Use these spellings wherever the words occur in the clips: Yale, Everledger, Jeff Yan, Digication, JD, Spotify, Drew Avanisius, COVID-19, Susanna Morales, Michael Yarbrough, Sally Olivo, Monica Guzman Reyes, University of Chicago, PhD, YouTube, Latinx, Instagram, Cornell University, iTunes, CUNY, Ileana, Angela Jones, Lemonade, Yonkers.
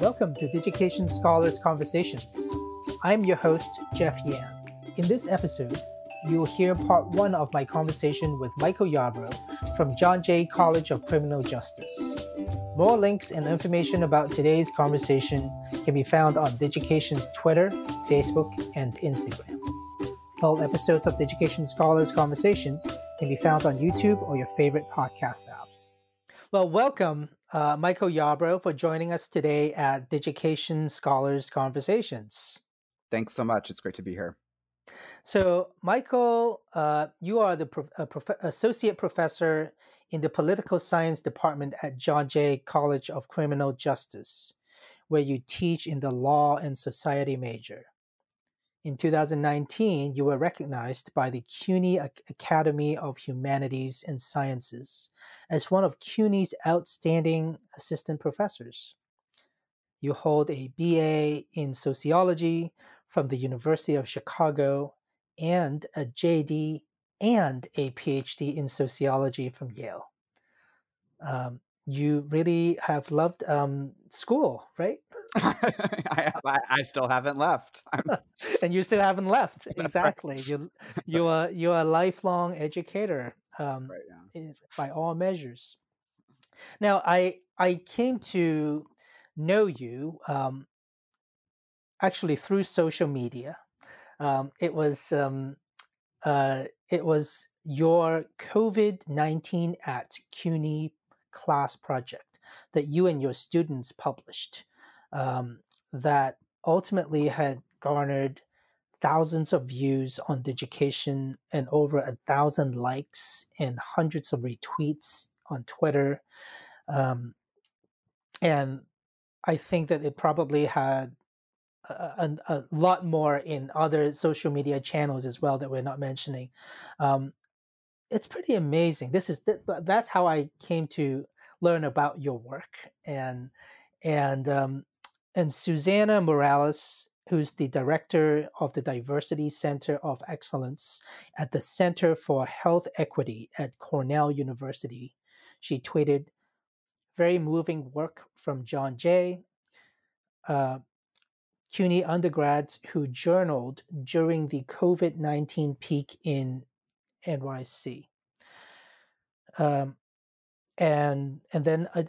Welcome to Digication Scholars Conversations. I'm your host, Jeff Yan. In this episode, you'll hear part one of my conversation with Michael Yarbrough from John Jay College of Criminal Justice. More links and information about today's conversation can be found on Digication's Twitter, Facebook, and Instagram. Full episodes of Digication Scholars Conversations can be found on YouTube or your favorite podcast app. Well, welcome, Michael Yarbrough, for joining us today at Digication Scholars Conversations. Thanks so much. It's great to be here. So, Michael, you are the associate professor in the political science department at John Jay College of Criminal Justice, where you teach in the law and society major. In 2019, you were recognized by the CUNY Academy of Humanities and Sciences as one of CUNY's outstanding assistant professors. You hold a BA in sociology from the University of Chicago and a JD and a PhD in sociology from Yale. You really have loved school, right? I still haven't left. And you still haven't left. Exactly. Right. You are a lifelong educator, right, yeah, by all measures. Now, I came to know you actually through social media. It was your COVID-19 at CUNY class project that you and your students published that ultimately had garnered thousands of views on Digication and over 1,000 likes and hundreds of retweets on Twitter. And I think that it probably had a lot more in other social media channels as well that we're not mentioning. It's pretty amazing. That's how I came to learn about your work. And Susanna Morales, who's the director of the Diversity Center of Excellence at the Center for Health Equity at Cornell University, she tweeted, "Very moving work from John Jay. CUNY undergrads who journaled during the COVID-19 peak in NYC." And then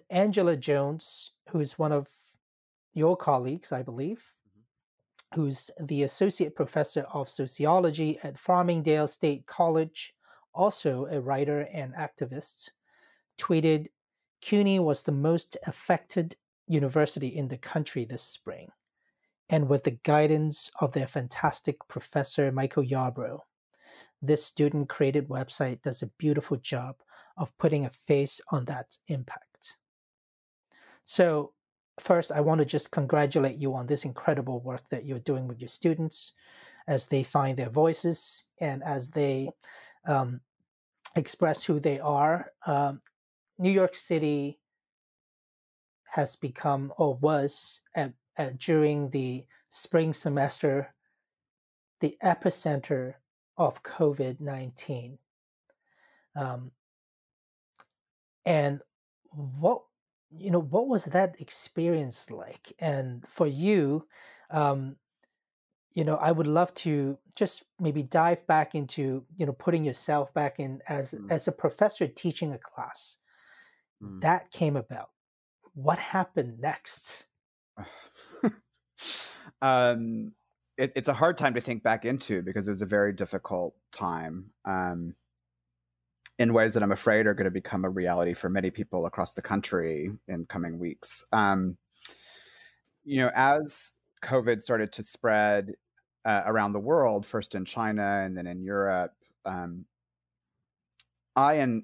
Angela Jones, who is one of your colleagues, I believe, who's the associate professor of sociology at Farmingdale State College, also a writer and activist, tweeted, "CUNY was the most affected university in the country this spring. And with the guidance of their fantastic professor, Michael Yarbrough, this student-created website does a beautiful job of putting a face on that impact." So first, I want to just congratulate you on this incredible work that you're doing with your students as they find their voices and as they express who they are. New York City has become, or was during the spring semester, the epicenter of COVID-19. And what was that experience like? And for you, I would love to just maybe dive back into, putting yourself back in as a professor teaching a class. That came about. What happened next? It's a hard time to think back into because it was a very difficult time in ways that I'm afraid are going to become a reality for many people across the country in coming weeks. As COVID started to spread around the world, first in China and then in Europe, I and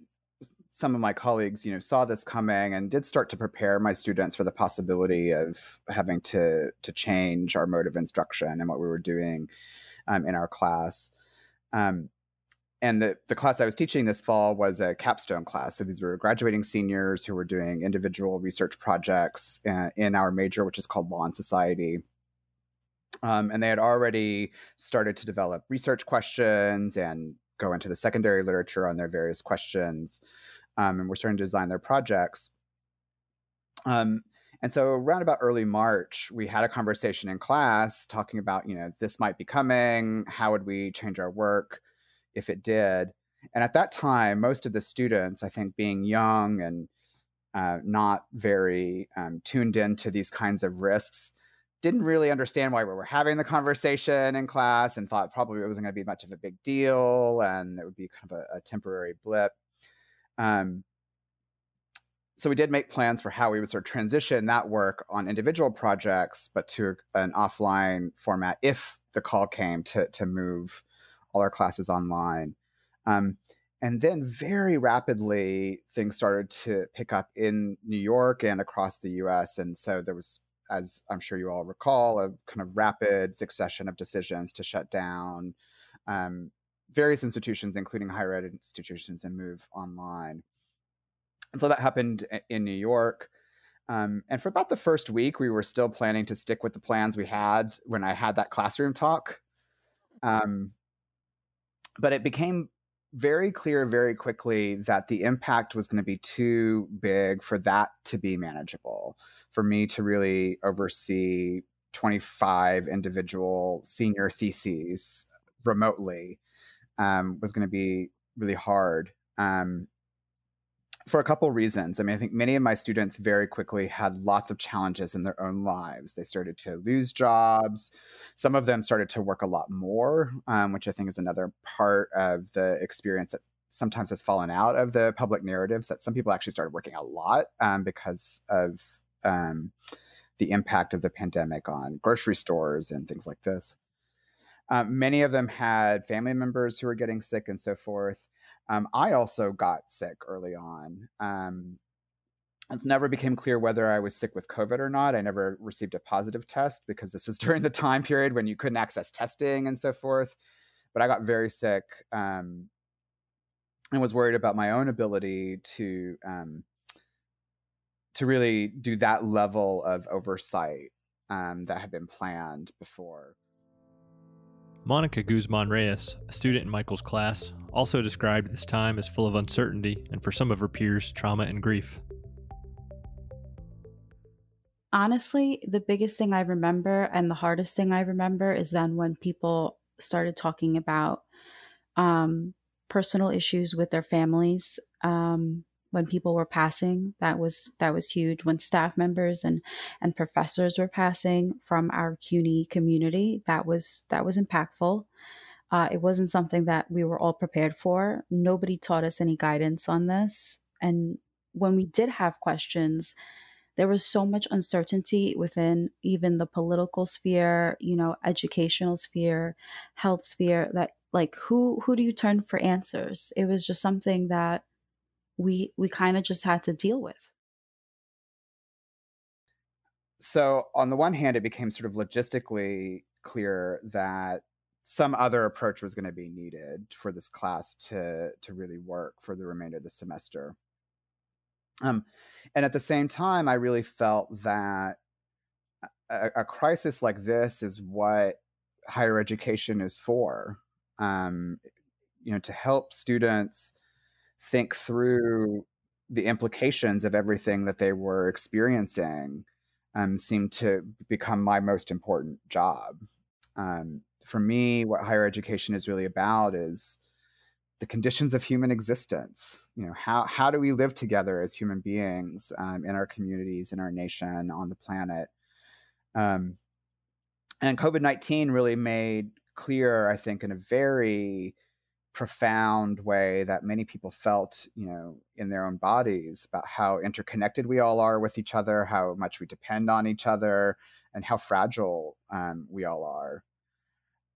some of my colleagues, saw this coming and did start to prepare my students for the possibility of having to change our mode of instruction and what we were doing in our class. And the class I was teaching this fall was a capstone class. So these were graduating seniors who were doing individual research projects in our major, which is called Law and Society. And they had already started to develop research questions and go into the secondary literature on their various questions. And we're starting to design their projects. And so around about early March, we had a conversation in class talking about, you know, this might be coming, how would we change our work if it did? And at that time, most of the students, I think, being young and not very tuned into these kinds of risks, didn't really understand why we were having the conversation in class and thought probably it wasn't going to be much of a big deal and it would be kind of a temporary blip. So we did make plans for how we would sort of transition that work on individual projects, but to an offline format if the call came to move all our classes online. And then very rapidly, things started to pick up in New York and across the US. And so there was, as I'm sure you all recall, a kind of rapid succession of decisions to shut down various institutions, including higher ed institutions, and move online. And so that happened in New York. And for about the first week, we were still planning to stick with the plans we had when I had that classroom talk. But it became very clear very quickly that the impact was going to be too big for that to be manageable, for me to really oversee 25 individual senior theses remotely. Was going to be really hard for a couple reasons. I mean, I think many of my students very quickly had lots of challenges in their own lives. They started to lose jobs. Some of them started to work a lot more, which I think is another part of the experience that sometimes has fallen out of the public narratives, that some people actually started working a lot because of the impact of the pandemic on grocery stores and things like this. Many of them had family members who were getting sick and so forth. I also got sick early on. It never became clear whether I was sick with COVID or not. I never received a positive test because this was during the time period when you couldn't access testing and so forth. But I got very sick and was worried about my own ability to really do that level of oversight that had been planned before. Monica Guzman Reyes, a student in Michael's class, also described this time as full of uncertainty and, for some of her peers, trauma and grief. Honestly, the biggest thing I remember and the hardest thing I remember is then when people started talking about personal issues with their families. When people were passing, that was huge. When staff members and professors were passing from our CUNY community, that was impactful. It wasn't something that we were all prepared for. Nobody taught us any guidance on this. And when we did have questions, there was so much uncertainty within even the political sphere, you know, educational sphere, health sphere, that like who do you turn for answers? It was just something that we kind of just had to deal with. So on the one hand, it became sort of logistically clear that some other approach was going to be needed for this class to really work for the remainder of the semester. And at the same time, I really felt that a crisis like this is what higher education is for, you know, to help students think through the implications of everything that they were experiencing seemed to become my most important job. For me, what higher education is really about is the conditions of human existence. You know, how do we live together as human beings in our communities, in our nation, on the planet? And COVID-19 really made clear, I think, in a very profound way that many people felt, you know, in their own bodies about how interconnected we all are with each other, how much we depend on each other, and how fragile we all are.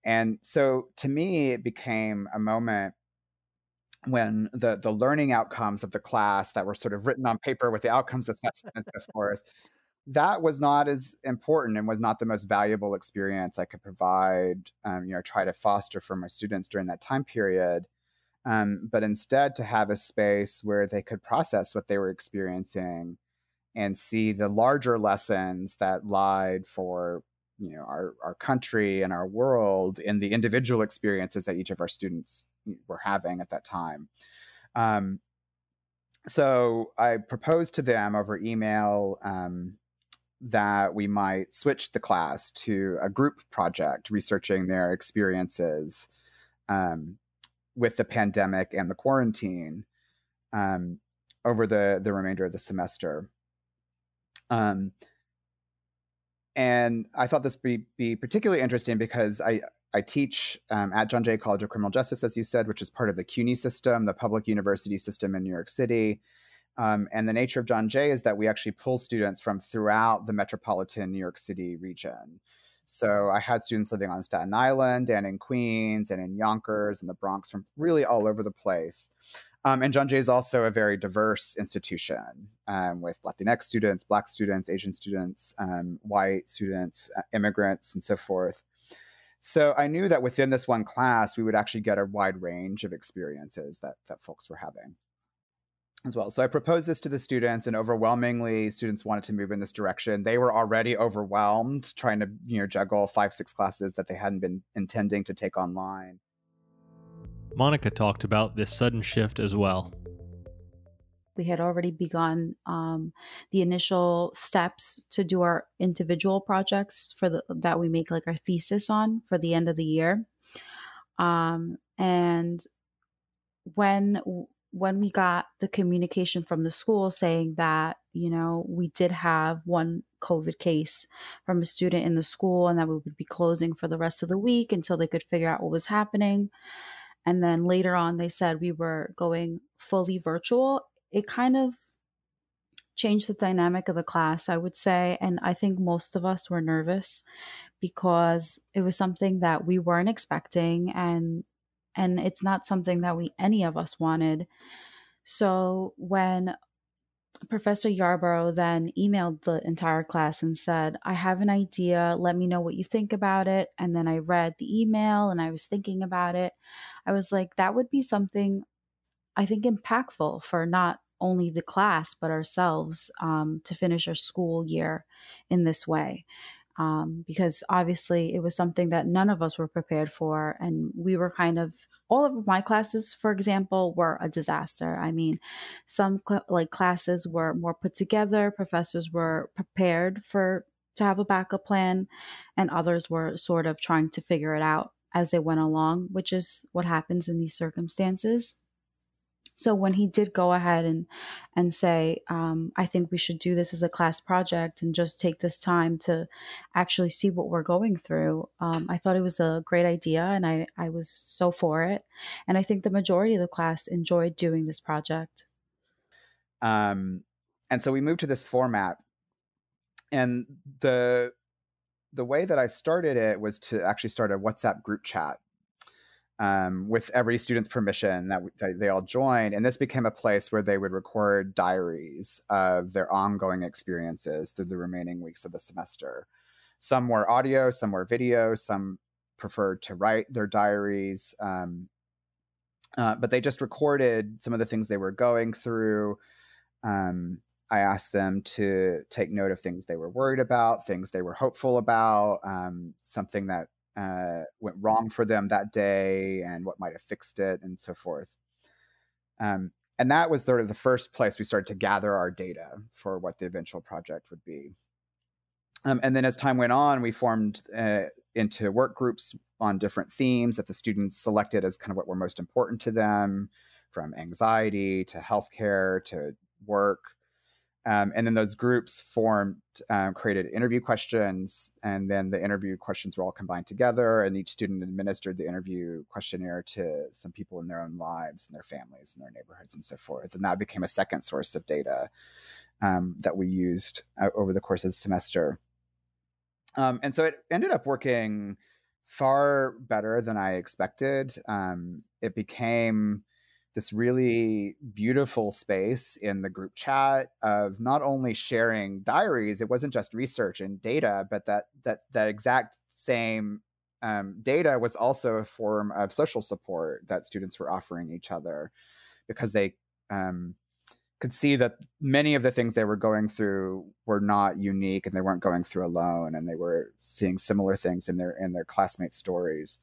And so to me, it became a moment when the learning outcomes of the class that were sort of written on paper with the outcomes assessment and so forth, that was not as important and was not the most valuable experience I could provide, you know, try to foster for my students during that time period. But instead to have a space where they could process what they were experiencing and see the larger lessons that lied for, you know, our country and our world in the individual experiences that each of our students were having at that time. So I proposed to them over email that we might switch the class to a group project researching their experiences with the pandemic and the quarantine over the remainder of the semester. And I thought this would be particularly interesting because I teach at John Jay College of Criminal Justice, as you said, which is part of the CUNY system, the public university system in New York City. And the nature of John Jay is that we actually pull students from throughout the metropolitan New York City region. So I had students living on Staten Island and in Queens and in Yonkers and the Bronx, from really all over the place. And John Jay is also a very diverse institution with Latinx students, Black students, Asian students, white students, immigrants, and so forth. So I knew that within this one class, we would actually get a wide range of experiences that folks were having as well. So I proposed this to the students, and overwhelmingly students wanted to move in this direction. They were already overwhelmed trying to juggle 5-6 classes that they hadn't been intending to take online. Monica talked about this sudden shift as well. We had already begun the initial steps to do our individual projects that we make like our thesis on for the end of the year. And when we got the communication from the school saying that, we did have one COVID case from a student in the school and that we would be closing for the rest of the week until they could figure out what was happening. And then later on, they said we were going fully virtual. It kind of changed the dynamic of the class, I would say. And I think most of us were nervous because it was something that we weren't expecting, and it's not something that any of us wanted. So when Professor Yarbrough then emailed the entire class and said, "I have an idea, let me know what you think about it." And then I read the email and I was thinking about it. I was like, that would be something I think impactful for not only the class, but ourselves to finish our school year in this way. Because obviously it was something that none of us were prepared for. And we were all of my classes, for example, were a disaster. I mean, some classes were more put together. Professors were prepared to have a backup plan, and others were sort of trying to figure it out as they went along, which is what happens in these circumstances. So when he did go ahead and say, I think we should do this as a class project and just take this time to actually see what we're going through, I thought it was a great idea, and I was so for it. And I think the majority of the class enjoyed doing this project. And so we moved to this format. And the way that I started it was to actually start a WhatsApp group chat. With every student's permission that they all joined. And this became a place where they would record diaries of their ongoing experiences through the remaining weeks of the semester. Some were audio, some were video, some preferred to write their diaries. But they just recorded some of the things they were going through. I asked them to take note of things they were worried about, things they were hopeful about, something that went wrong for them that day and what might have fixed it and so forth. And that was sort of the first place we started to gather our data for what the eventual project would be. And then as time went on, we formed into work groups on different themes that the students selected as kind of what were most important to them, from anxiety to healthcare to work. And then those groups created interview questions, and then the interview questions were all combined together, and each student administered the interview questionnaire to some people in their own lives and their families and their neighborhoods and so forth. And that became a second source of data that we used over the course of the semester. And so it ended up working far better than I expected. It became this really beautiful space in the group chat of not only sharing diaries, it wasn't just research and data, but that exact same data was also a form of social support that students were offering each other, because they could see that many of the things they were going through were not unique, and they weren't going through alone, and they were seeing similar things in their classmates' stories.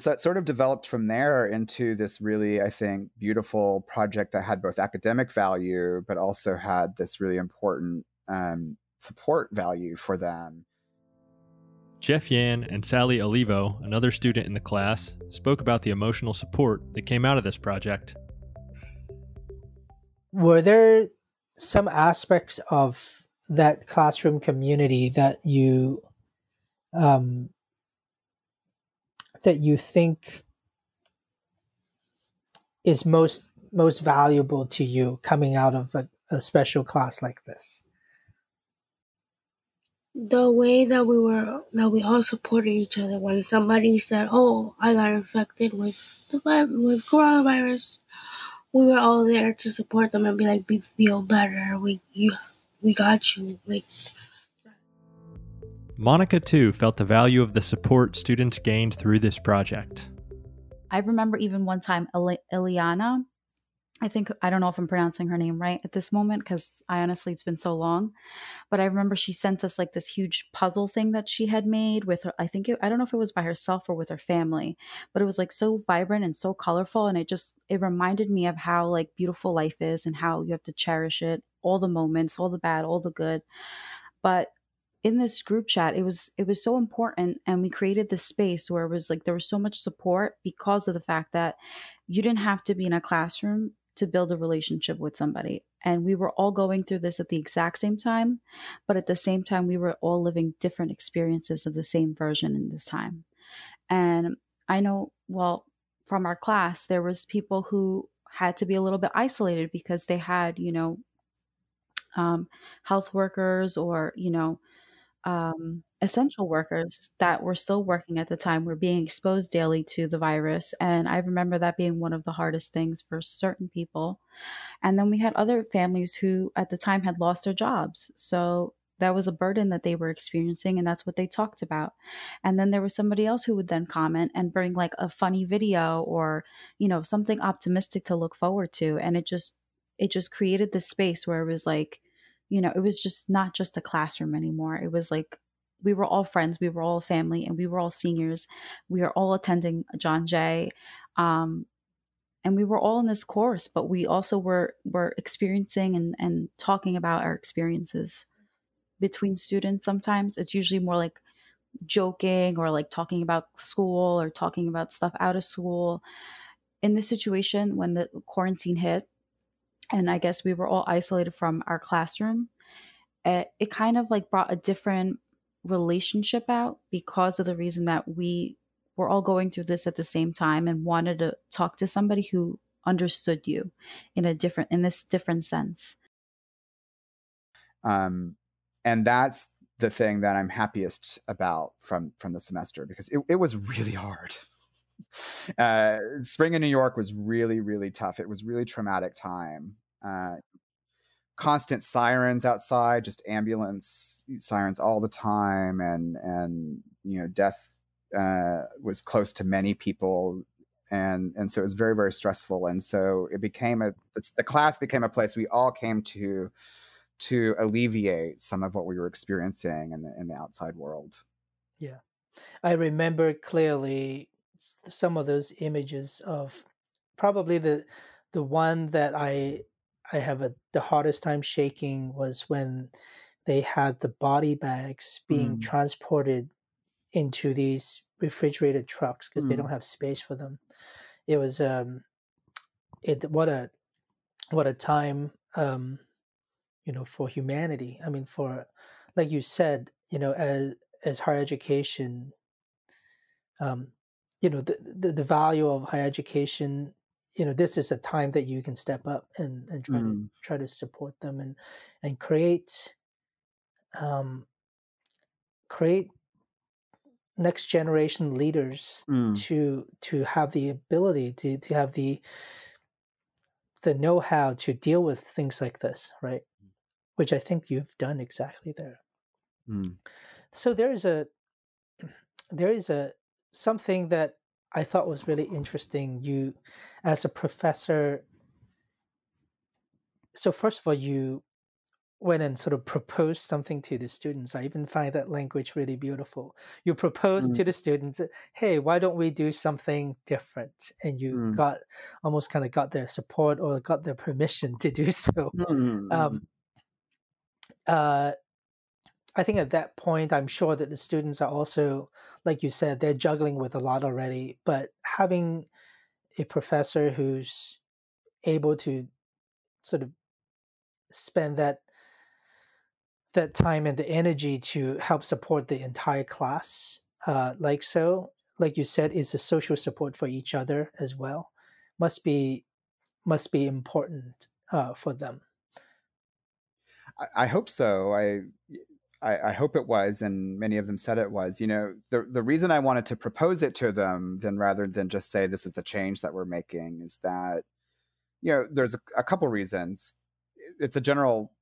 So it sort of developed from there into this really, I think, beautiful project that had both academic value, but also had this really important support value for them. Jeff Yan and Sally Olivo, another student in the class, spoke about the emotional support that came out of this project. Were there some aspects of that classroom community that you think is most valuable to you coming out of a special class like this? The way that we all supported each other. When somebody said, "Oh, I got infected with coronavirus," we were all there to support them and be like, "We feel better. We got you." Monica too felt the value of the support students gained through this project. I remember even one time, Ileana, I don't know if I'm pronouncing her name right at this moment because it's been so long, but I remember she sent us like this huge puzzle thing that she had made with, I don't know if it was by herself or with her family, but it was like so vibrant and so colorful. And it reminded me of how like beautiful life is and how you have to cherish it, all the moments, all the bad, all the good. But in this group chat, it was so important, and we created this space where it was like there was so much support because of the fact that you didn't have to be in a classroom to build a relationship with somebody. And we were all going through this at the exact same time, but at the same time, we were all living different experiences of the same version in this time. And I know, well, from our class, there was people who had to be a little bit isolated because they had, health workers or, essential workers that were still working at the time were being exposed daily to the virus. And I remember that being one of the hardest things for certain people. And then we had other families who at the time had lost their jobs. So that was a burden that they were experiencing, and that's what they talked about. And then there was somebody else who would then comment and bring like a funny video or, something optimistic to look forward to. And it just created this space where it was like, it was just not just a classroom anymore. It was like we were all friends, we were all family, and we were all seniors. We are all attending John Jay, and we were all in this course, but we also were experiencing and talking about our experiences between students. Sometimes it's usually more like joking or like talking about school or talking about stuff out of school. In this situation, when the quarantine hit, and I guess we were all isolated from our classroom, it kind of like brought a different relationship out because of the reason that we were all going through this at the same time and wanted to talk to somebody who understood you in this different sense. And that's the thing that I'm happiest about from the semester, because it was really hard. Spring in New York was really, really tough. It was really traumatic time. Constant sirens outside, just ambulance sirens all the time. And death was close to many people. And so it was very, very stressful. And so it became the class became a place we all came to alleviate some of what we were experiencing in the outside world. Yeah. I remember clearly some of those images of probably the one that I have the hardest time shaking was when they had the body bags being transported into these refrigerated trucks because they don't have space for them. It was what a time for humanity. I mean, for, like you said, as higher education, the value of higher education, this is a time that you can step up and try to support them and create next generation leaders to have the ability to have the know-how to deal with things like this, right? Which I think you've done exactly there. So there is something that I thought was really interesting. You, as a professor, so first of all, you went and sort of proposed something to the students. I even find that language really beautiful. You proposed to the students, hey, why don't we do something different? And you got their support or got their permission to do so. I think at that point, I'm sure that the students are also, like you said, they're juggling with a lot already, but having a professor who's able to sort of spend that time and the energy to help support the entire class, like you said, is a social support for each other as well, must be important for them. I hope so. I hope it was, and many of them said it was. You know, the reason I wanted to propose it to them, then rather than just say this is the change that we're making, is that, you know, there's a couple reasons. It's a general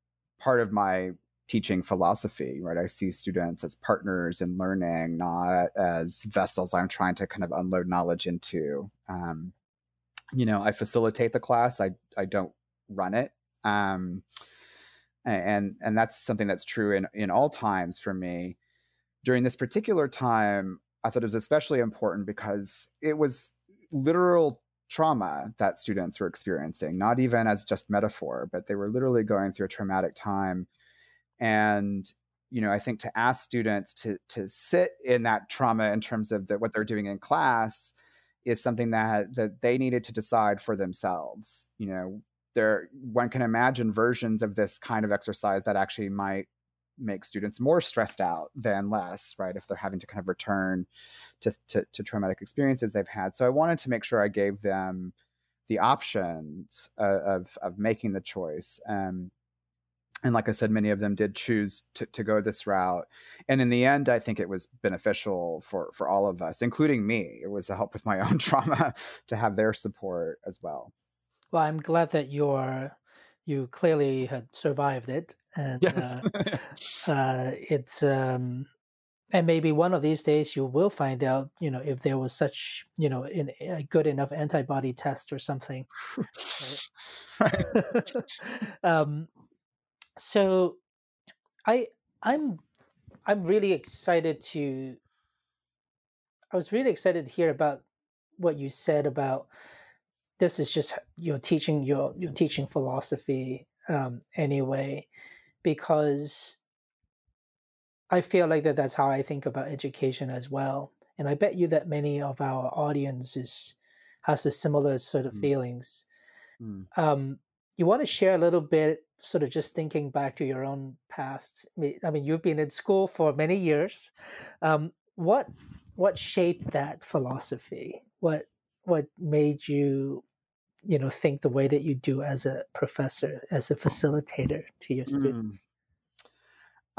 part of my teaching philosophy, right? I see students as partners in learning, not as vessels I'm trying to kind of unload knowledge into. You know, I facilitate the class. I don't run it. And that's something that's true in all times for me. During this particular time, I thought it was especially important because it was literal trauma that students were experiencing, not even as just metaphor, but they were literally going through a traumatic time. And, you know, I think to ask students to sit in that trauma in terms of what they're doing in class is something that they needed to decide for themselves. You know, one can imagine versions of this kind of exercise that actually might make students more stressed out than less, right? If they're having to kind of return to traumatic experiences they've had. So I wanted to make sure I gave them the options of making the choice. And like I said, many of them did choose to go this route. And in the end, I think it was beneficial for all of us, including me. It was a help with my own trauma to have their support as well. Well, I'm glad that you clearly had survived it, and yes. It's and maybe one of these days you will find out, you know, if there was such, you know, a good enough antibody test or something. Right. So, I'm really excited to. I was really excited to hear about what you said about. This is just your teaching philosophy anyway, because I feel like that's how I think about education as well. And I bet you that many of our audiences has a similar sort of feelings. Mm. You want to share a little bit, sort of just thinking back to your own past. I mean, you've been in school for many years. What shaped that philosophy? What made you, you know, think the way that you do as a professor, as a facilitator to your students?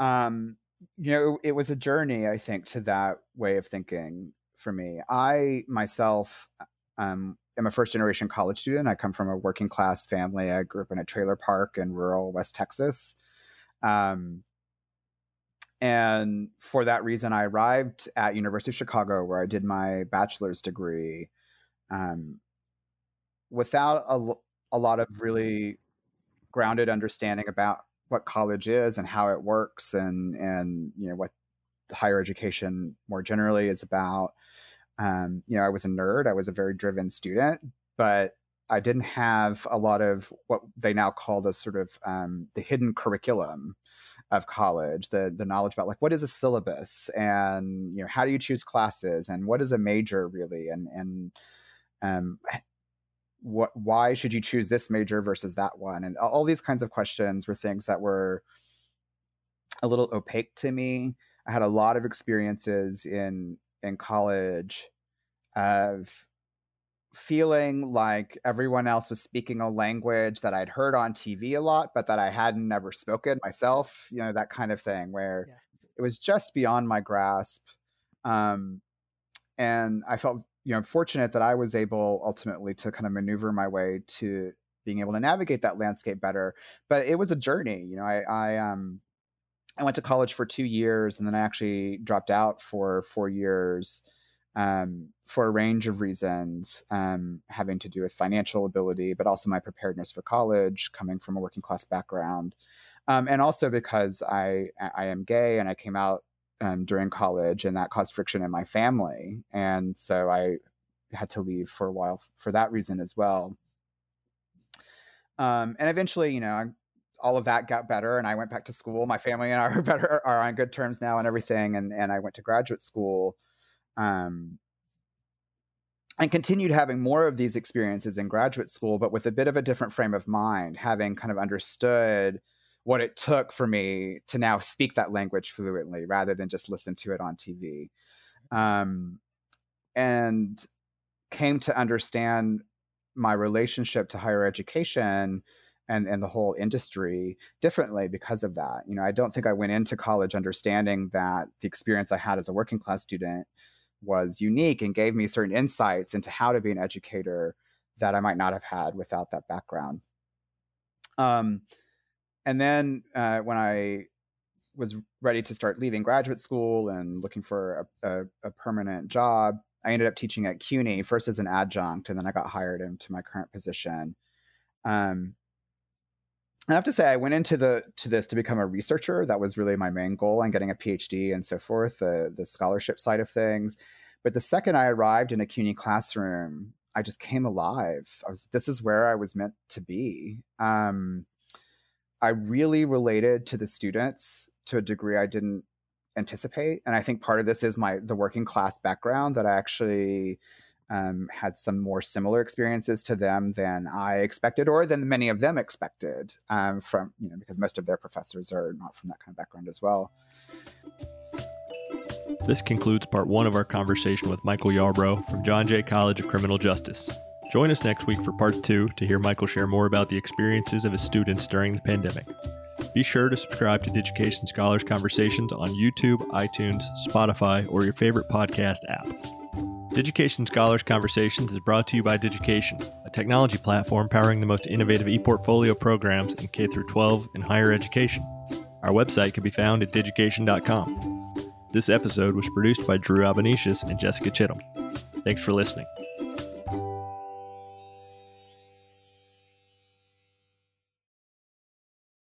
You know, it was a journey, I think, to that way of thinking for me. I myself am a first-generation college student. I come from a working-class family. I grew up in a trailer park in rural West Texas. And for that reason, I arrived at University of Chicago, where I did my bachelor's degree, without a lot of really grounded understanding about what college is and how it works, and you know, what higher education more generally is about. You know, I was a nerd. I was a very driven student, but I didn't have a lot of what they now call the sort of the hidden curriculum of college, the knowledge about, like, what is a syllabus, and, you know, how do you choose classes, and what is a major really, and why should you choose this major versus that one? And all these kinds of questions were things that were a little opaque to me. I had a lot of experiences in college of feeling like everyone else was speaking a language that I'd heard on TV a lot, but that I hadn't ever spoken myself, you know, that kind of thing, where it was just beyond my grasp. And I felt, you know, fortunate that I was able ultimately to kind of maneuver my way to being able to navigate that landscape better. But it was a journey. You know, I went to college for 2 years, and then I actually dropped out for 4 years, for a range of reasons, having to do with financial ability, but also my preparedness for college, coming from a working class background. And also because I am gay, and I came out during college, and that caused friction in my family. And so I had to leave for a while for that reason as well. And eventually, you know, all of that got better and I went back to school. My family and I are on good terms now and everything. And I went to graduate school, and continued having more of these experiences in graduate school, but with a bit of a different frame of mind, having kind of understood what it took for me to now speak that language fluently rather than just listen to it on TV. And came to understand my relationship to higher education and the whole industry differently because of that. You know, I don't think I went into college understanding that the experience I had as a working class student was unique and gave me certain insights into how to be an educator that I might not have had without that background. And then when I was ready to start leaving graduate school and looking for a permanent job, I ended up teaching at CUNY, first as an adjunct, and then I got hired into my current position. I have to say, I went into this to become a researcher. That was really my main goal, and getting a PhD and so forth, the scholarship side of things. But the second I arrived in a CUNY classroom, I just came alive. This is where I was meant to be. I really related to the students to a degree I didn't anticipate, and I think part of this is the working class background, that I actually had some more similar experiences to them than I expected, or than many of them expected, because most of their professors are not from that kind of background as well. This concludes part one of our conversation with Michael Yarbrough from John Jay College of Criminal Justice. Join us next week for part two to hear Michael share more about the experiences of his students during the pandemic. Be sure to subscribe to Digication Scholars Conversations on YouTube, iTunes, Spotify, or your favorite podcast app. Digication Scholars Conversations is brought to you by Digication, a technology platform powering the most innovative e-portfolio programs in K-12 and higher education. Our website can be found at digication.com. This episode was produced by Drew Avanisius and Jessica Chittum. Thanks for listening.